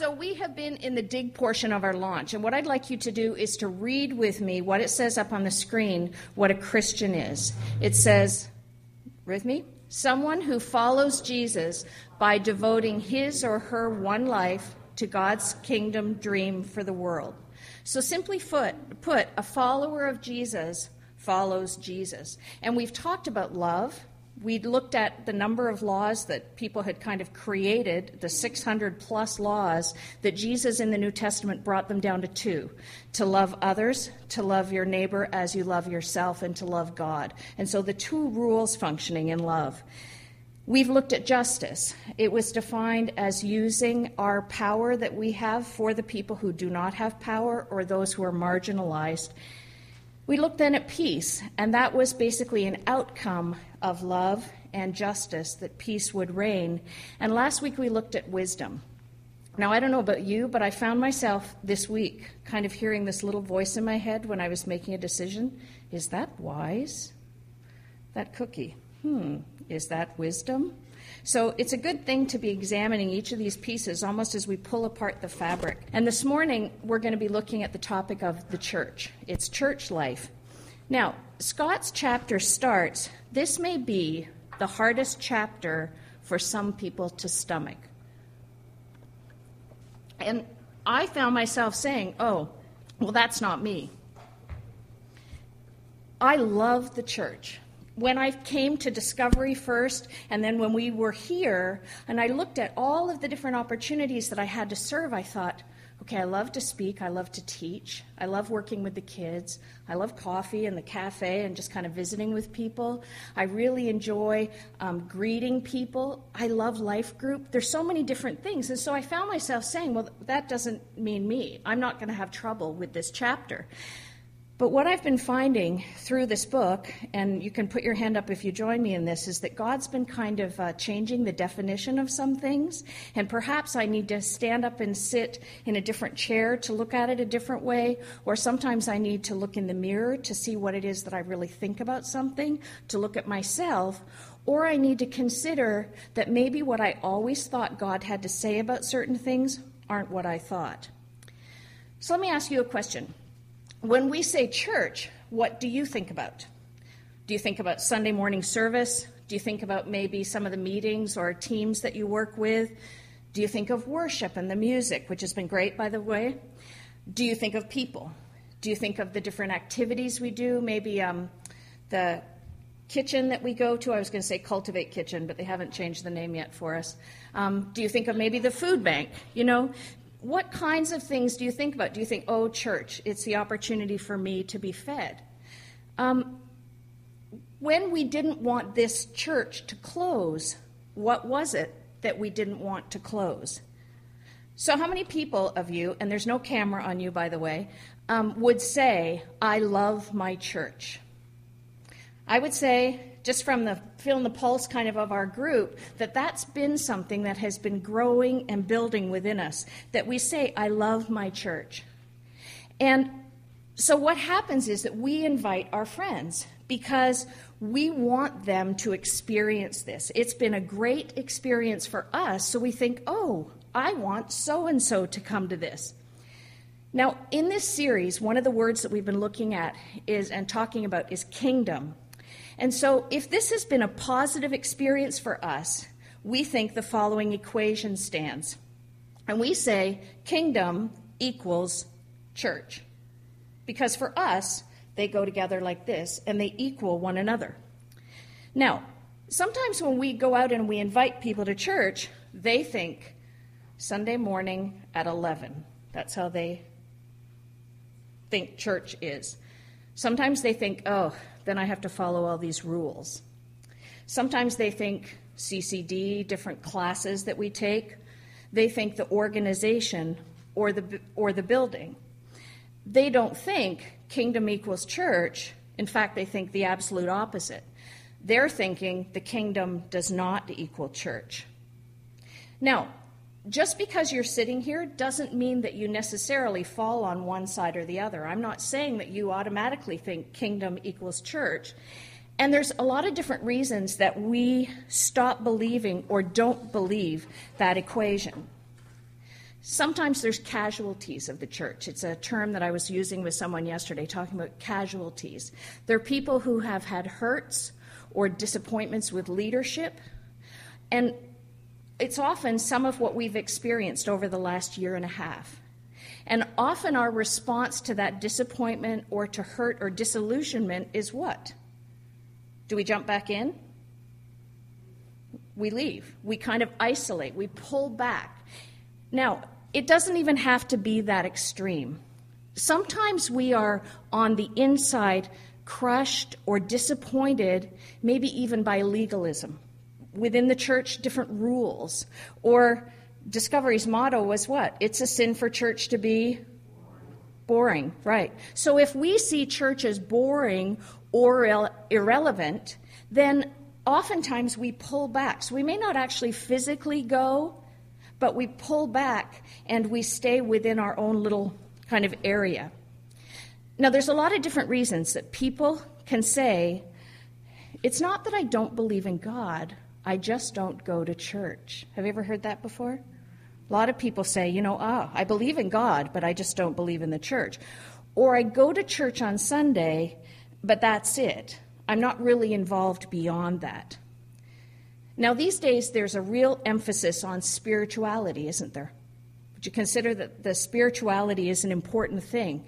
So we have been in the dig portion of our launch, and what I'd like you to do is to read with me what it says up on the screen, what a Christian is. It says, with me, someone who follows Jesus by devoting his or her one life to God's kingdom dream for the world. So simply put, a follower of Jesus follows Jesus. And we've talked about love. We'd looked at the number of laws that people had kind of created, the 600-plus laws that Jesus in the New Testament brought them down to two, to love others, to love your neighbor as you love yourself, and to love God. And so the two rules functioning in love. We've looked at justice. It was defined as using our power that we have for the people who do not have power or those who are marginalized. We looked then at peace, and that was basically an outcome of love and justice, that peace would reign. And last week we looked at wisdom. Now, I don't know about you, but I found myself this week kind of hearing this little voice in my head when I was making a decision. Is that wise? That cookie. Is that wisdom? So it's a good thing to be examining each of these pieces almost as we pull apart the fabric. And this morning, we're going to be looking at the topic of the church. It's church life. Now, Scott's chapter starts, this may be the hardest chapter for some people to stomach. And I found myself saying, oh, well, that's not me. I love the church. When I came to Discovery first, and then when we were here, and I looked at all of the different opportunities that I had to serve, I thought, okay, I love to speak, I love to teach, I love working with the kids, I love coffee and the cafe and just kind of visiting with people. I really enjoy greeting people. I love life group. There's so many different things. And so I found myself saying, well, that doesn't mean me. I'm not going to have trouble with this chapter. But what I've been finding through this book, and you can put your hand up if you join me in this, is that God's been kind of changing the definition of some things, and perhaps I need to stand up and sit in a different chair to look at it a different way, or sometimes I need to look in the mirror to see what it is that I really think about something, to look at myself, or I need to consider that maybe what I always thought God had to say about certain things aren't what I thought. So let me ask you a question. When we say church, what do you think about? Do you think about Sunday morning service? Do you think about maybe some of the meetings or teams that you work with? Do you think of worship and the music, which has been great, by the way? Do you think of people? Do you think of the different activities we do? Maybe the kitchen that we go to. I was going to say Cultivate Kitchen, but they haven't changed the name yet for us. Do you think of maybe the food bank, you know? What kinds of things do you think about? Do you think, oh, church, it's the opportunity for me to be fed? When we didn't want this church to close, what was it that we didn't want to close? So how many people of you, and there's no camera on you, by the way, would say, I love my church? I would say, just from the feeling the pulse kind of our group, that's been something that has been growing and building within us, that we say, I love my church. And so what happens is that we invite our friends because we want them to experience this. It's been a great experience for us, so we think, oh, I want so-and-so to come to this. Now, in this series, one of the words that we've been looking at is and talking about is kingdom. And so if this has been a positive experience for us, we think the following equation stands. And we say kingdom equals church. Because for us, they go together like this, and they equal one another. Now, sometimes when we go out and we invite people to church, they think Sunday morning at 11. That's how they think church is. Sometimes they think, oh, then I have to follow all these rules. Sometimes they think CCD, different classes that we take. They think the organization or the building. They don't think kingdom equals church. In fact, they think the absolute opposite. They're thinking the kingdom does not equal church. Now, just because you're sitting here doesn't mean that you necessarily fall on one side or the other. I'm not saying that you automatically think kingdom equals church. And there's a lot of different reasons that we stop believing or don't believe that equation. Sometimes there's casualties of the church. It's a term that I was using with someone yesterday, talking about casualties. They're people who have had hurts or disappointments with leadership. And it's often some of what we've experienced over the last year and a half. And often our response to that disappointment or to hurt or disillusionment is what? Do we jump back in? We leave. We kind of isolate. We pull back. Now, it doesn't even have to be that extreme. Sometimes we are on the inside crushed or disappointed, maybe even by legalism. Within the church, different rules. Or Discovery's motto was what? It's a sin for church to be boring, right? So if we see church as boring or irrelevant, then oftentimes we pull back. So we may not actually physically go, but we pull back and we stay within our own little kind of area. Now, there's a lot of different reasons that people can say, it's not that I don't believe in God, I just don't go to church. Have you ever heard that before? A lot of people say, I believe in God, but I just don't believe in the church. Or I go to church on Sunday, but that's it. I'm not really involved beyond that. Now, these days, there's a real emphasis on spirituality, isn't there? Would you consider that the spirituality is an important thing?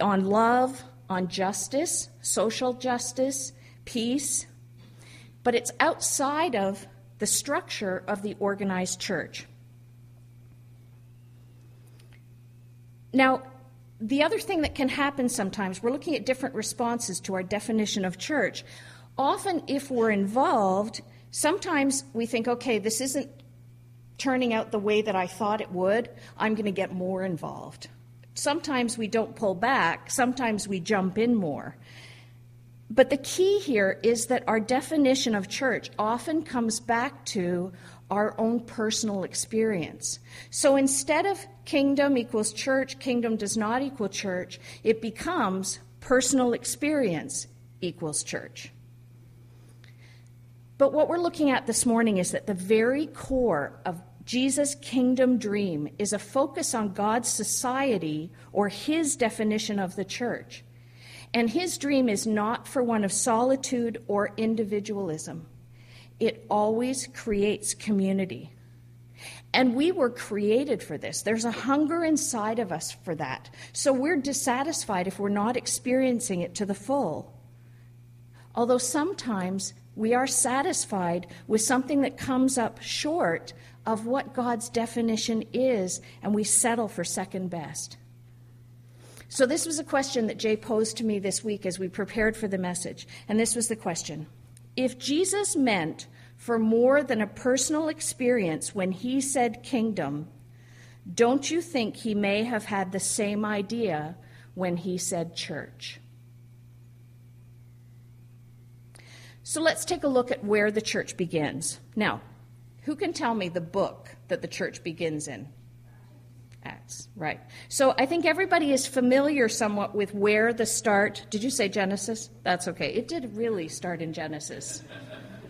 On love, on justice, social justice, peace. But it's outside of the structure of the organized church. Now, the other thing that can happen sometimes, we're looking at different responses to our definition of church. Often, if we're involved, sometimes we think, okay, this isn't turning out the way that I thought it would. I'm going to get more involved. Sometimes we don't pull back. Sometimes we jump in more. But the key here is that our definition of church often comes back to our own personal experience. So instead of kingdom equals church, kingdom does not equal church, it becomes personal experience equals church. But what we're looking at this morning is that the very core of Jesus' kingdom dream is a focus on God's society or his definition of the church. And his dream is not for one of solitude or individualism. It always creates community. And we were created for this. There's a hunger inside of us for that. So we're dissatisfied if we're not experiencing it to the full. Although sometimes we are satisfied with something that comes up short of what God's definition is, and we settle for second best. So this was a question that Jay posed to me this week as we prepared for the message, and this was the question. If Jesus meant for more than a personal experience when he said kingdom, don't you think he may have had the same idea when he said church? So let's take a look at where the church begins. Now, who can tell me the book that the church begins in? Acts, right. So I think everybody is familiar somewhat with where the start. Did you say Genesis? That's okay. It did really start in Genesis.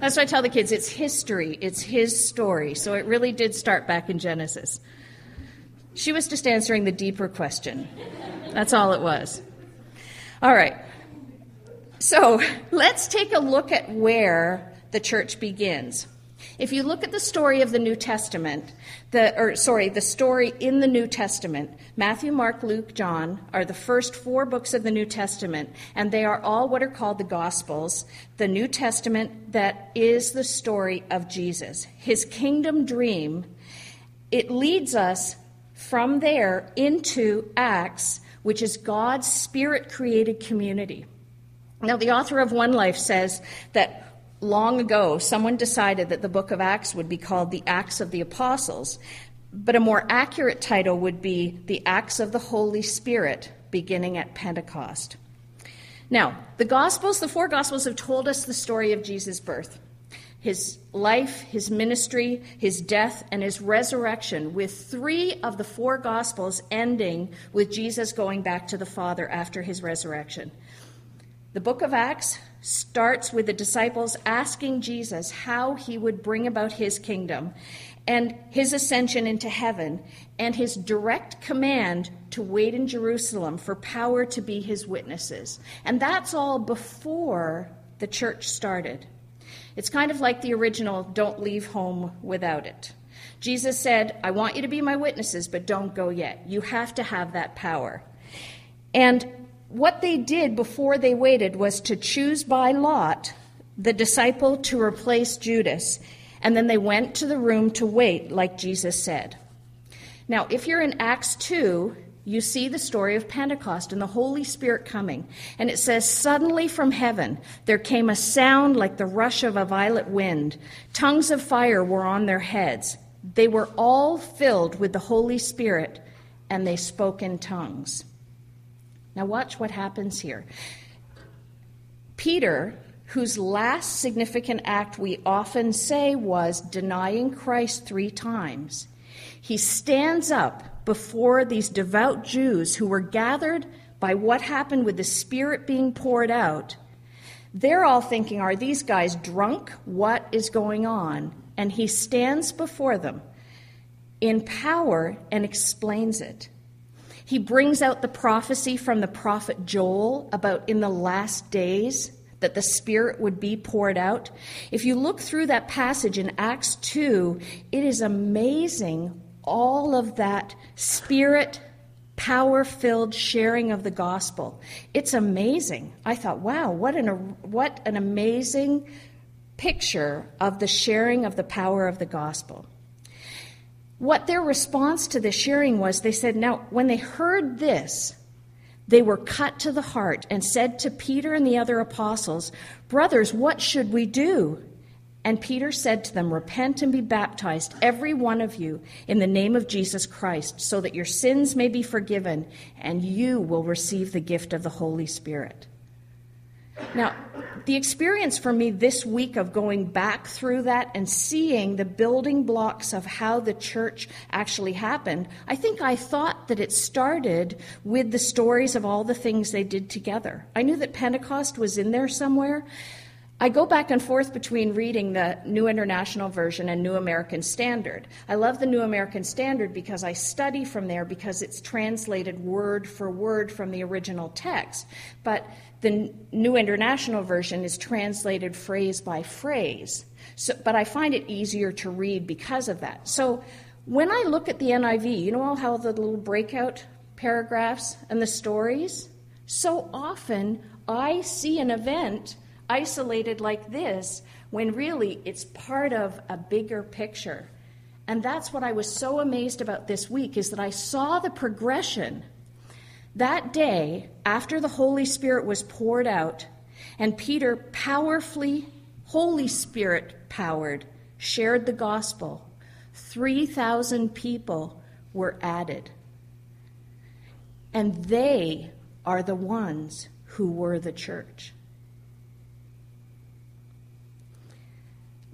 That's what I tell the kids. It's history. It's his story. So it really did start back in Genesis. She was just answering the deeper question. That's all it was. All right. So let's take a look at where the church begins. If you look at the story of the New Testament, the story in the New Testament, Matthew, Mark, Luke, John are the first four books of the New Testament, and they are all what are called the Gospels, the New Testament that is the story of Jesus, his kingdom dream. It leads us from there into Acts, which is God's Spirit-created community. Now, the author of One Life says that long ago, someone decided that the book of Acts would be called the Acts of the Apostles, but a more accurate title would be the Acts of the Holy Spirit, beginning at Pentecost. Now, the four Gospels have told us the story of Jesus' birth, his life, his ministry, his death, and his resurrection, with three of the four Gospels ending with Jesus going back to the Father after his resurrection. The book of Acts starts with the disciples asking Jesus how he would bring about his kingdom, and his ascension into heaven, and his direct command to wait in Jerusalem for power to be his witnesses. And that's all before the church started. It's kind of like the original, don't leave home without it. Jesus said, I want you to be my witnesses, but don't go yet. You have to have that power. And what they did before they waited was to choose by lot the disciple to replace Judas, and then they went to the room to wait, like Jesus said. Now, if you're in Acts 2, you see the story of Pentecost and the Holy Spirit coming. And it says, suddenly from heaven there came a sound like the rush of a violent wind. Tongues of fire were on their heads. They were all filled with the Holy Spirit, and they spoke in tongues. Now watch what happens here. Peter, whose last significant act we often say was denying Christ 3 times, he stands up before these devout Jews who were gathered by what happened with the Spirit being poured out. They're all thinking, are these guys drunk? What is going on? And he stands before them in power and explains it. He brings out the prophecy from the prophet Joel about in the last days that the Spirit would be poured out. If you look through that passage in Acts 2, it is amazing, all of that Spirit, power-filled sharing of the gospel. It's amazing. I thought, wow, what an amazing picture of the sharing of the power of the gospel. What their response to the sharing was, they said, now, when they heard this, they were cut to the heart and said to Peter and the other apostles, brothers, what should we do? And Peter said to them, repent and be baptized, every one of you, in the name of Jesus Christ, so that your sins may be forgiven, and you will receive the gift of the Holy Spirit. Now, the experience for me this week of going back through that and seeing the building blocks of how the church actually happened, I think I thought that it started with the stories of all the things they did together. I knew that Pentecost was in there somewhere. I go back and forth between reading the New International Version and New American Standard. I love the New American Standard because I study from there because it's translated word for word from the original text. But the New International Version is translated phrase by phrase. So, but I find it easier to read because of that. So when I look at the NIV, you know how the little breakout paragraphs and the stories? So often I see an event isolated like this, when really it's part of a bigger picture. And that's what I was so amazed about this week, is that I saw the progression. That day, after the Holy Spirit was poured out, and Peter powerfully, Holy Spirit-powered, shared the gospel, 3,000 people were added. And they are the ones who were the church.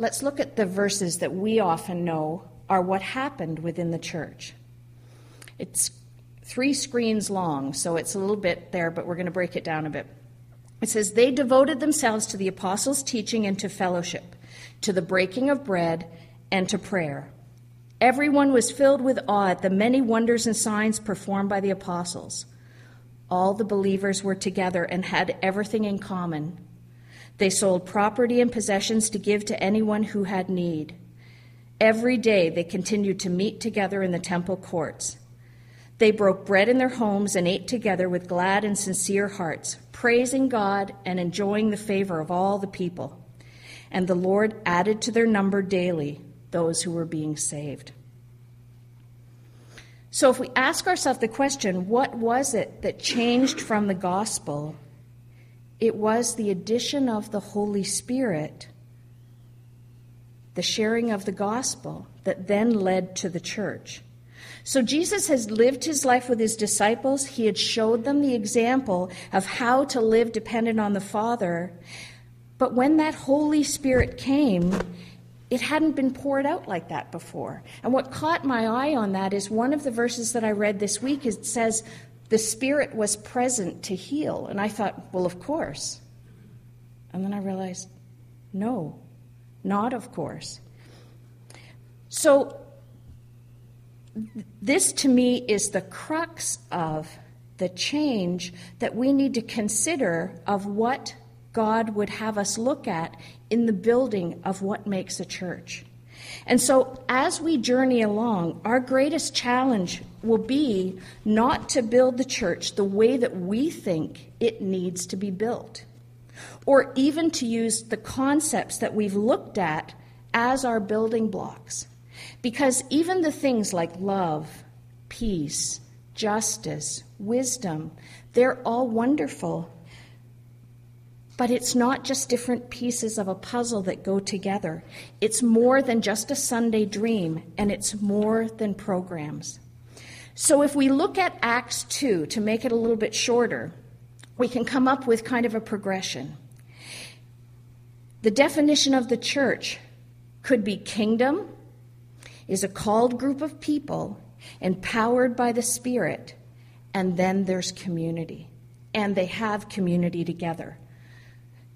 Let's look at the verses that we often know are what happened within the church. It's 3 screens long, so it's a little bit there, but we're going to break it down a bit. It says, they devoted themselves to the apostles' teaching and to fellowship, to the breaking of bread and to prayer. Everyone was filled with awe at the many wonders and signs performed by the apostles. All the believers were together and had everything in common. They sold property and possessions to give to anyone who had need. Every day they continued to meet together in the temple courts. They broke bread in their homes and ate together with glad and sincere hearts, praising God and enjoying the favor of all the people. And the Lord added to their number daily those who were being saved. So if we ask ourselves the question, what was it that changed from the gospel? It was the addition of the Holy Spirit, the sharing of the gospel, that then led to the church. So Jesus has lived his life with his disciples. He had showed them the example of how to live dependent on the Father. But when that Holy Spirit came, it hadn't been poured out like that before. And what caught my eye on that is one of the verses that I read this week. It says, the Spirit was present to heal. And I thought, well, of course. And then I realized, no, not of course. So this, to me, is the crux of the change that we need to consider of what God would have us look at in the building of what makes a church. And so as we journey along, our greatest challenge will be not to build the church the way that we think it needs to be built, or even to use the concepts that we've looked at as our building blocks. Because even the things like love, peace, justice, wisdom, they're all wonderful. But it's not just different pieces of a puzzle that go together. It's more than just a Sunday dream, and it's more than programs. So if we look at Acts 2, to make it a little bit shorter, we can come up with kind of a progression. The definition of the church could be kingdom is a called group of people empowered by the Spirit, and then there's community, and they have community together.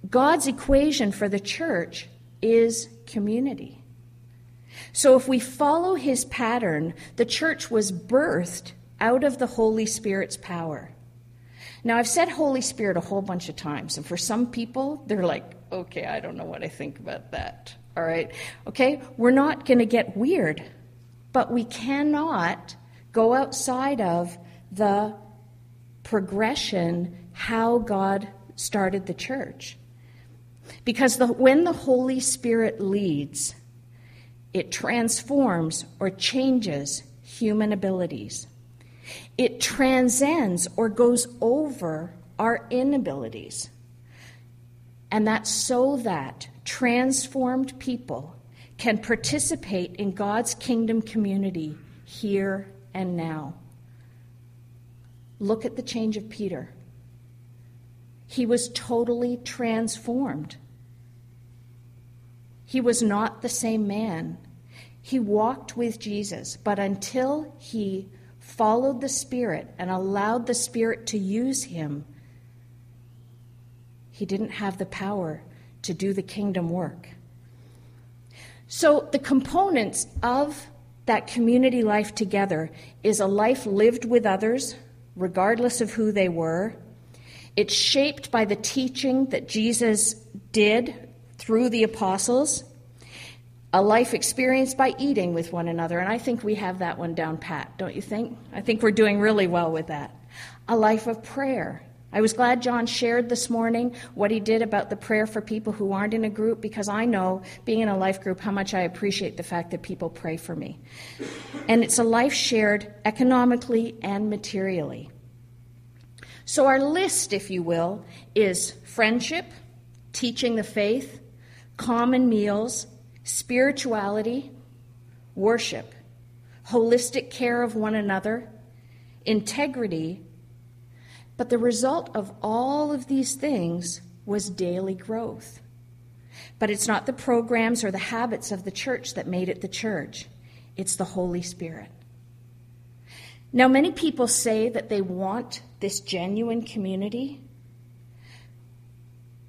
God's equation for the church is community. So if we follow his pattern, the church was birthed out of the Holy Spirit's power. Now, I've said Holy Spirit a whole bunch of times, and for some people, they're like, okay, I don't know what I think about that, all right? Okay, we're not going to get weird, but we cannot go outside of the progression how God started the church. Because when the Holy Spirit leads, it transforms or changes human abilities. It transcends or goes over our inabilities. And that's so that transformed people can participate in God's kingdom community here and now. Look at the change of Peter. He was totally transformed. He was not the same man. He walked with Jesus, but until he followed the Spirit and allowed the Spirit to use him, he didn't have the power to do the kingdom work. So the components of that community life together is a life lived with others, regardless of who they were. It's shaped by the teaching that Jesus did through the apostles, a life experienced by eating with one another. And I think we have that one down pat, don't you think? I think we're doing really well with that. A life of prayer. I was glad John shared this morning what he did about the prayer for people who aren't in a group, because I know, being in a life group, how much I appreciate the fact that people pray for me. And it's a life shared economically and materially. So our list, if you will, is friendship, teaching the faith, common meals, spirituality, worship, holistic care of one another, integrity. But the result of all of these things was daily growth. But it's not the programs or the habits of the church that made it the church. It's the Holy Spirit. Now, many people say that they want this genuine community,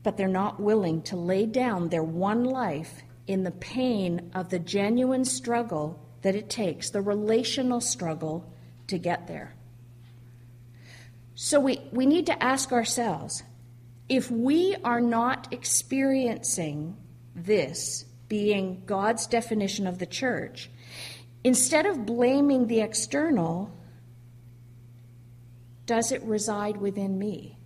but they're not willing to lay down their one life in the pain of the genuine struggle that it takes, the relational struggle to get there. So we need to ask ourselves, if we are not experiencing this being God's definition of the church, instead of blaming the external, does it reside within me?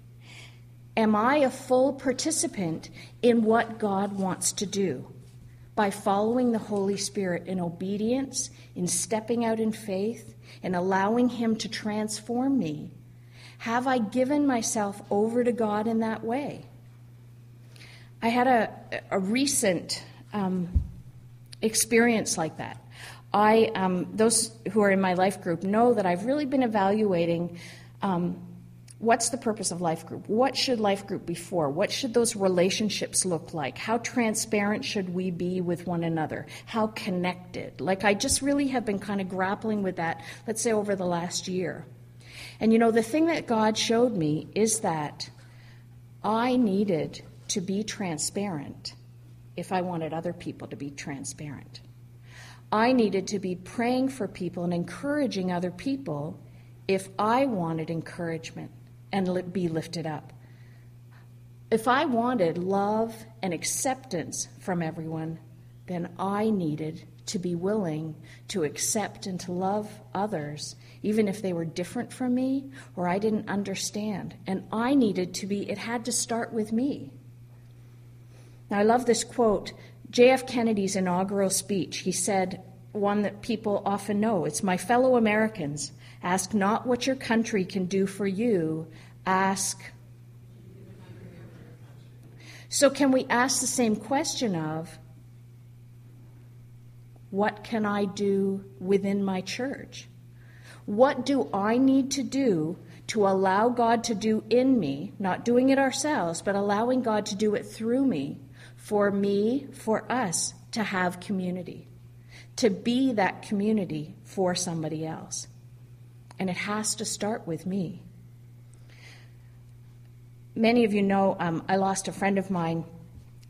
Am I a full participant in what God wants to do by following the Holy Spirit in obedience, in stepping out in faith, and allowing him to transform me? Have I given myself over to God in that way? I had a recent experience like that. Those who are in my life group know that I've really been evaluating what's the purpose of life group? What should life group be for? What should those relationships look like? How transparent should we be with one another? How connected? Like, I just really have been kind of grappling with that, let's say, over the last year. And, you know, the thing that God showed me is that I needed to be transparent if I wanted other people to be transparent. I needed to be praying for people and encouraging other people if I wanted encouragement and be lifted up. If I wanted love and acceptance from everyone, then I needed to be willing to accept and to love others, even if they were different from me or I didn't understand. And I needed to be, it had to start with me. Now, I love this quote, J.F. Kennedy's inaugural speech. He said one that people often know. It's, "My fellow Americans, ask not what your country can do for you, ask." So can we ask the same question of, what can I do within my church? What do I need to do to allow God to do in me, not doing it ourselves, but allowing God to do it through me, for us to have community, to be that community for somebody else? And it has to start with me. Many of you know I lost a friend of mine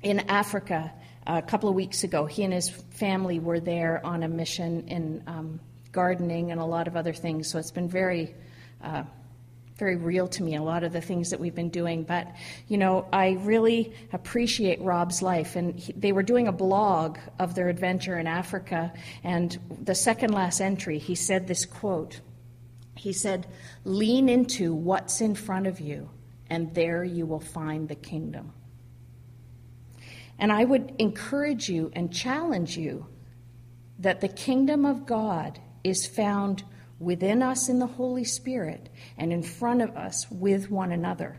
in Africa a couple of weeks ago. He and his family were there on a mission in gardening and a lot of other things. So it's been very real to me, a lot of the things that we've been doing. But, you know, I really appreciate Rob's life. And they were doing a blog of their adventure in Africa. And the second last entry, he said this quote. He said, "Lean into what's in front of you, and there you will find the kingdom." And I would encourage you and challenge you that the kingdom of God is found within us in the Holy Spirit and in front of us with one another.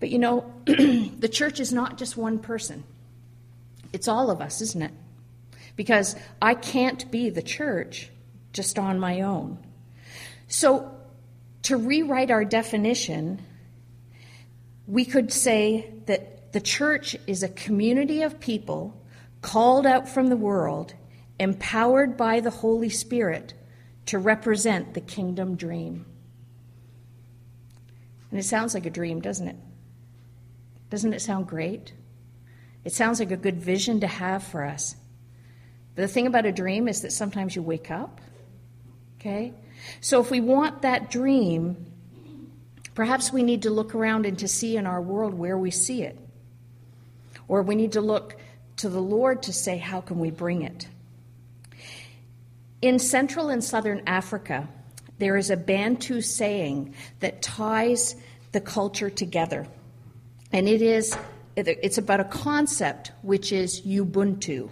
But you know, the church is not just one person. It's all of us, isn't it? Because I can't be the church just on my own. So to rewrite our definition, we could say that the church is a community of people called out from the world, empowered by the Holy Spirit to represent the kingdom dream. And it sounds like a dream, doesn't it? Doesn't it sound great? It sounds like a good vision to have for us. But the thing about a dream is that sometimes you wake up. Okay? So if we want that dream, perhaps we need to look around and to see in our world where we see it. Or we need to look to the Lord to say, how can we bring it? In Central and Southern Africa, there is a Bantu saying that ties the culture together. And it's about a concept which is Ubuntu.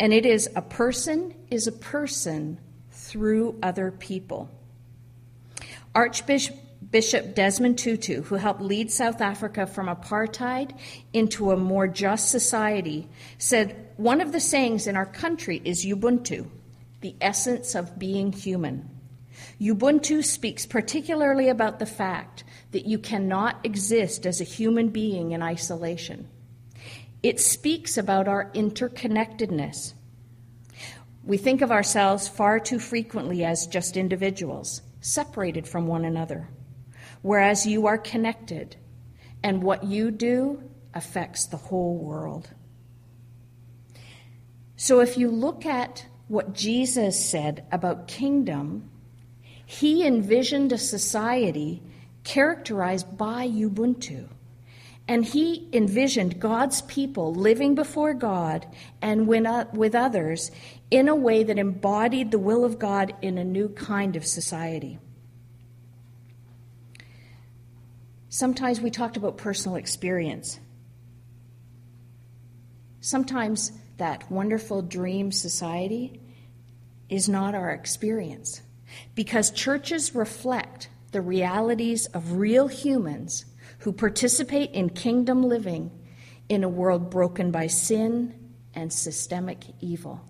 And it is a person through other people. Archbishop Desmond Tutu, who helped lead South Africa from apartheid into a more just society, said, "One of the sayings in our country is Ubuntu, the essence of being human. Ubuntu speaks particularly about the fact that you cannot exist as a human being in isolation. It speaks about our interconnectedness. We think of ourselves far too frequently as just individuals, separated from one another, whereas you are connected, and what you do affects the whole world." So if you look at what Jesus said about kingdom, he envisioned a society characterized by Ubuntu. And he envisioned God's people living before God and with others in a way that embodied the will of God in a new kind of society. Sometimes we talked about personal experience. Sometimes that wonderful dream society is not our experience, because churches reflect the realities of real humans who participate in kingdom living in a world broken by sin and systemic evil.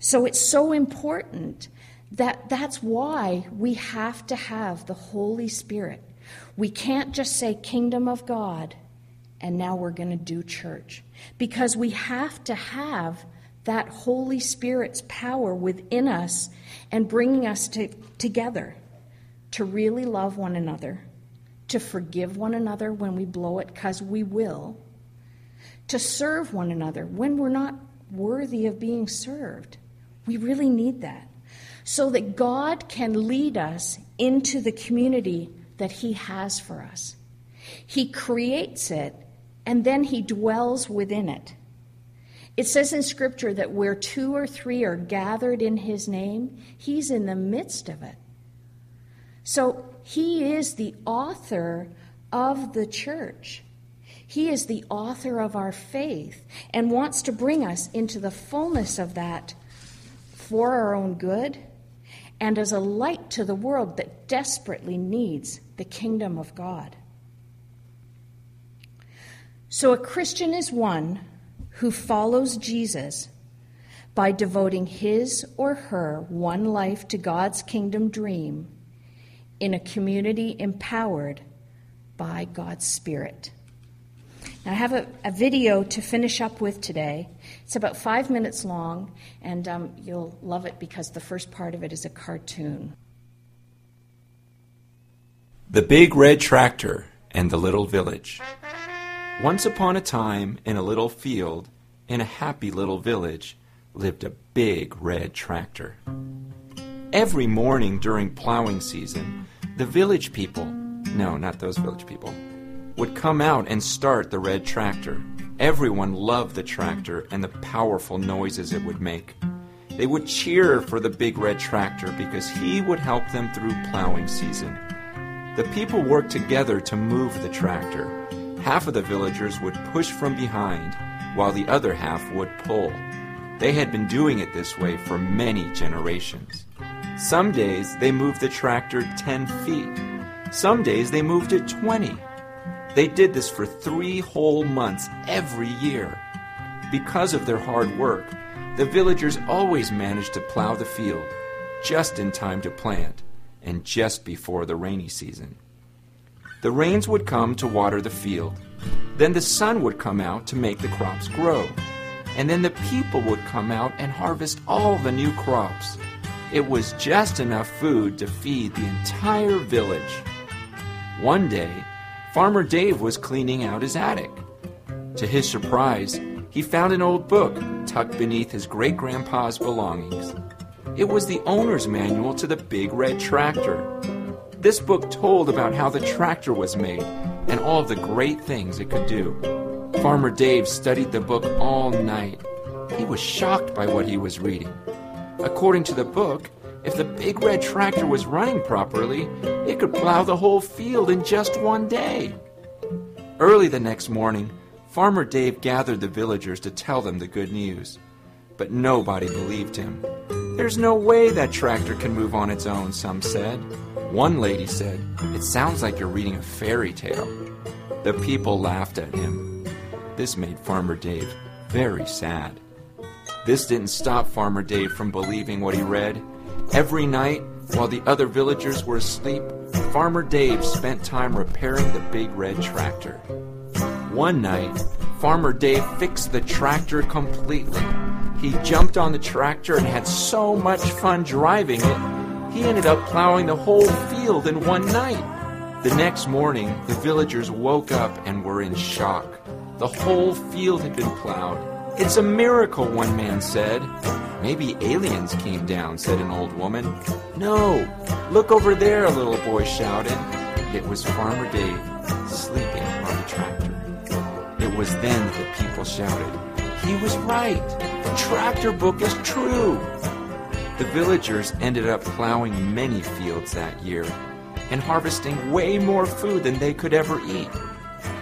So it's so important that's why we have to have the Holy Spirit. We can't just say kingdom of God and now we're going to do church, because we have to have that Holy Spirit's power within us and bringing us together to really love one another, to forgive one another when we blow it, because we will, to serve one another when we're not worthy of being served. We really need that so that God can lead us into the community that he has for us. He creates it, and then he dwells within it. It says in Scripture that where two or three are gathered in his name, he's in the midst of it. So he is the author of the church. He is the author of our faith and wants to bring us into the fullness of that for our own good and as a light to the world that desperately needs the kingdom of God. So a Christian is one who follows Jesus by devoting his or her one life to God's kingdom dream in a community empowered by God's Spirit. Now, I have a video to finish up with today. It's about 5 minutes long, and you'll love it because the first part of it is a cartoon. The Big Red Tractor and the Little Village. Once upon a time, in a little field, in a happy little village, lived a big red tractor. Every morning during plowing season, the village people, no, not those village people, would come out and start the red tractor. Everyone loved the tractor and the powerful noises it would make. They would cheer for the big red tractor because he would help them through plowing season. The people worked together to move the tractor. Half of the villagers would push from behind, while the other half would pull. They had been doing it this way for many generations. Some days they moved the tractor 10 feet. Some days they moved it 20. They did this for 3 whole months every year. Because of their hard work, the villagers always managed to plow the field, just in time to plant, and just before the rainy season. The rains would come to water the field. Then the sun would come out to make the crops grow. And then the people would come out and harvest all the new crops. It was just enough food to feed the entire village. One day, Farmer Dave was cleaning out his attic. To his surprise, he found an old book tucked beneath his great-grandpa's belongings. It was the owner's manual to the Big Red Tractor. This book told about how the tractor was made and all of the great things it could do. Farmer Dave studied the book all night. He was shocked by what he was reading. According to the book, if the big red tractor was running properly, it could plow the whole field in just 1 day. Early the next morning, Farmer Dave gathered the villagers to tell them the good news. But nobody believed him. There's no way that tractor can move on its own, some said. One lady said, "It sounds like you're reading a fairy tale." The people laughed at him. This made Farmer Dave very sad. This didn't stop Farmer Dave from believing what he read. Every night, while the other villagers were asleep, Farmer Dave spent time repairing the big red tractor. One night, Farmer Dave fixed the tractor completely. He jumped on the tractor and had so much fun driving it, he ended up plowing the whole field in 1 night. The next morning, the villagers woke up and were in shock. The whole field had been plowed. "It's a miracle," one man said. "Maybe aliens came down," said an old woman. "No, look over there," a little boy shouted. It was Farmer Dave sleeping on the tractor. It was then that the people shouted, "He was right. The tractor book is true." The villagers ended up plowing many fields that year and harvesting way more food than they could ever eat.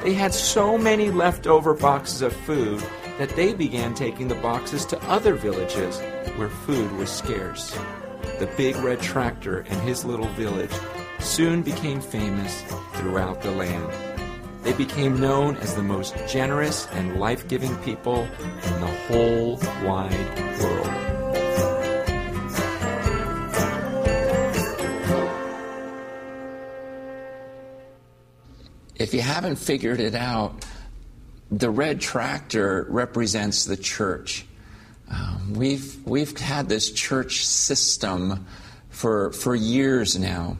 They had so many leftover boxes of food that they began taking the boxes to other villages where food was scarce. The Big Red Tractor and his little village soon became famous throughout the land. They became known as the most generous and life-giving people in the whole wide world. If you haven't figured it out, the red tractor represents the church. We've had this church system for years now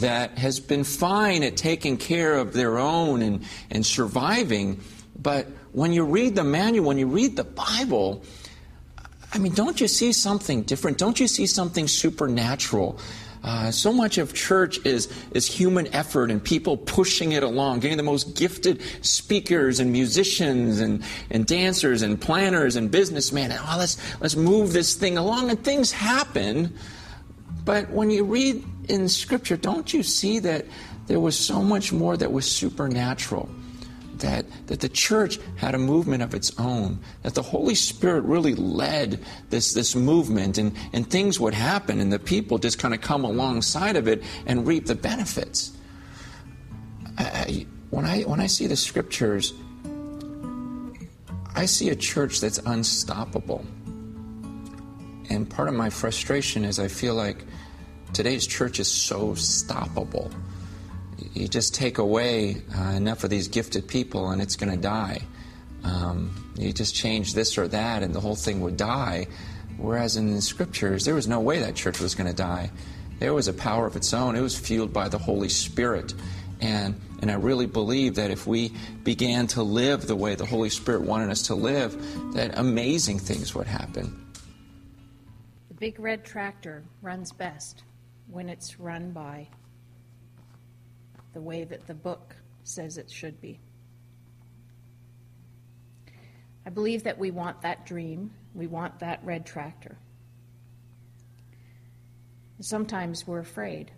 that has been fine at taking care of their own and surviving. But when you read the manual, when you read the Bible, I mean, don't you see something different? Don't you see something supernatural? So much of church is human effort and people pushing it along, getting the most gifted speakers and musicians and dancers and planners and businessmen. And, oh, let's move this thing along, and things happen. But when you read in Scripture, don't you see that there was so much more that was supernatural? That the church had a movement of its own, that the Holy Spirit really led this movement, and things would happen, and the people just kind of come alongside of it and reap the benefits. When I see the Scriptures, I see a church that's unstoppable. And part of my frustration is I feel like today's church is so stoppable. You just take away enough of these gifted people and it's going to die. You just change this or that and the whole thing would die. Whereas in the Scriptures, there was no way that church was going to die. There was a power of its own. It was fueled by the Holy Spirit. And I really believe that if we began to live the way the Holy Spirit wanted us to live, that amazing things would happen. The big red tractor runs best when it's run by the way that the book says it should be. I believe that we want that dream. We want that red tractor. Sometimes we're afraid.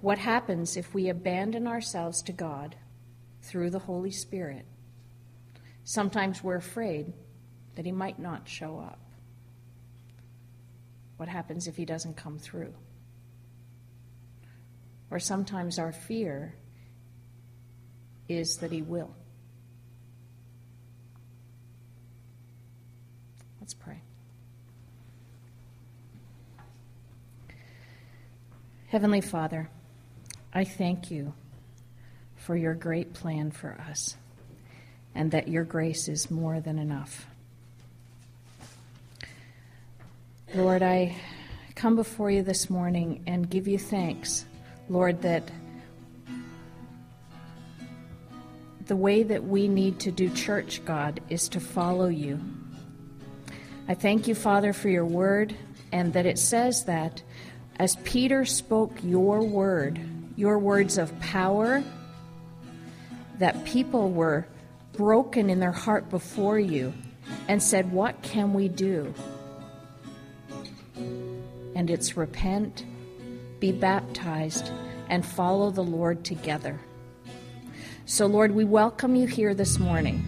What happens if we abandon ourselves to God through the Holy Spirit? Sometimes we're afraid that He might not show up. What happens if He doesn't come through? Or sometimes our fear is that He will. Let's pray. Heavenly Father, I thank You for Your great plan for us and that Your grace is more than enough. Lord, I come before You this morning and give You thanks, Lord, that the way that we need to do church, God, is to follow You. I thank You, Father, for Your word, and that it says that as Peter spoke Your word, Your words of power, that people were broken in their heart before You and said, "What can we do?" And it's repent, be baptized, and follow the Lord together. So, Lord, we welcome You here this morning.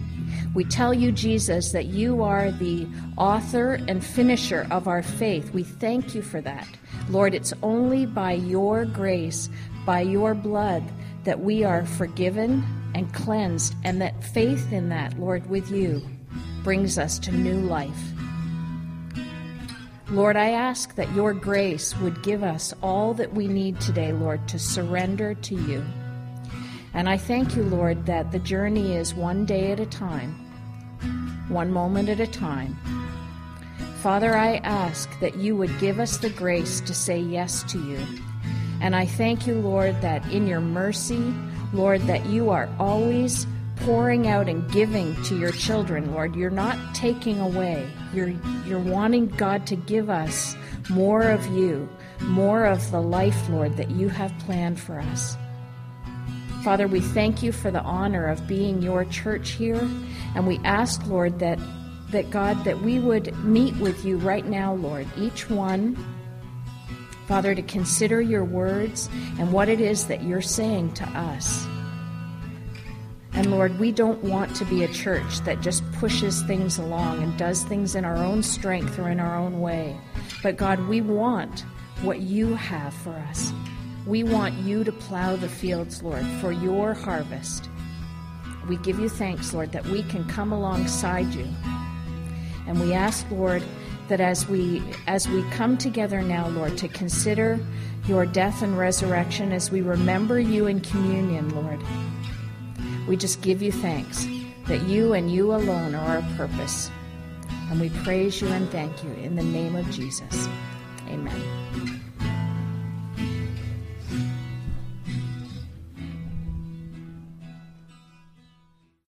We tell You, Jesus, that You are the author and finisher of our faith. We thank You for that. Lord, it's only by Your grace, by Your blood, that we are forgiven and cleansed, and that faith in that, Lord, with You brings us to new life. Lord, I ask that Your grace would give us all that we need today, Lord, to surrender to You. And I thank You, Lord, that the journey is one day at a time, one moment at a time. Father, I ask that You would give us the grace to say yes to You. And I thank You, Lord, that in Your mercy, Lord, that You are always pouring out and giving to Your children, Lord. You're not taking away. You're wanting, God, to give us more of You, more of the life, Lord, that You have planned for us. Father, we thank You for the honor of being Your church here, and we ask, Lord, that God, that we would meet with You right now, Lord, each one, Father, to consider Your words and what it is that You're saying to us. And Lord, we don't want to be a church that just pushes things along and does things in our own strength or in our own way. But God, we want what You have for us. We want You to plow the fields, Lord, for Your harvest. We give You thanks, Lord, that we can come alongside You. And we ask, Lord, that as we come together now, Lord, to consider Your death and resurrection, as we remember You in communion, Lord, we just give You thanks that You and You alone are our purpose. And we praise You and thank You in the name of Jesus. Amen.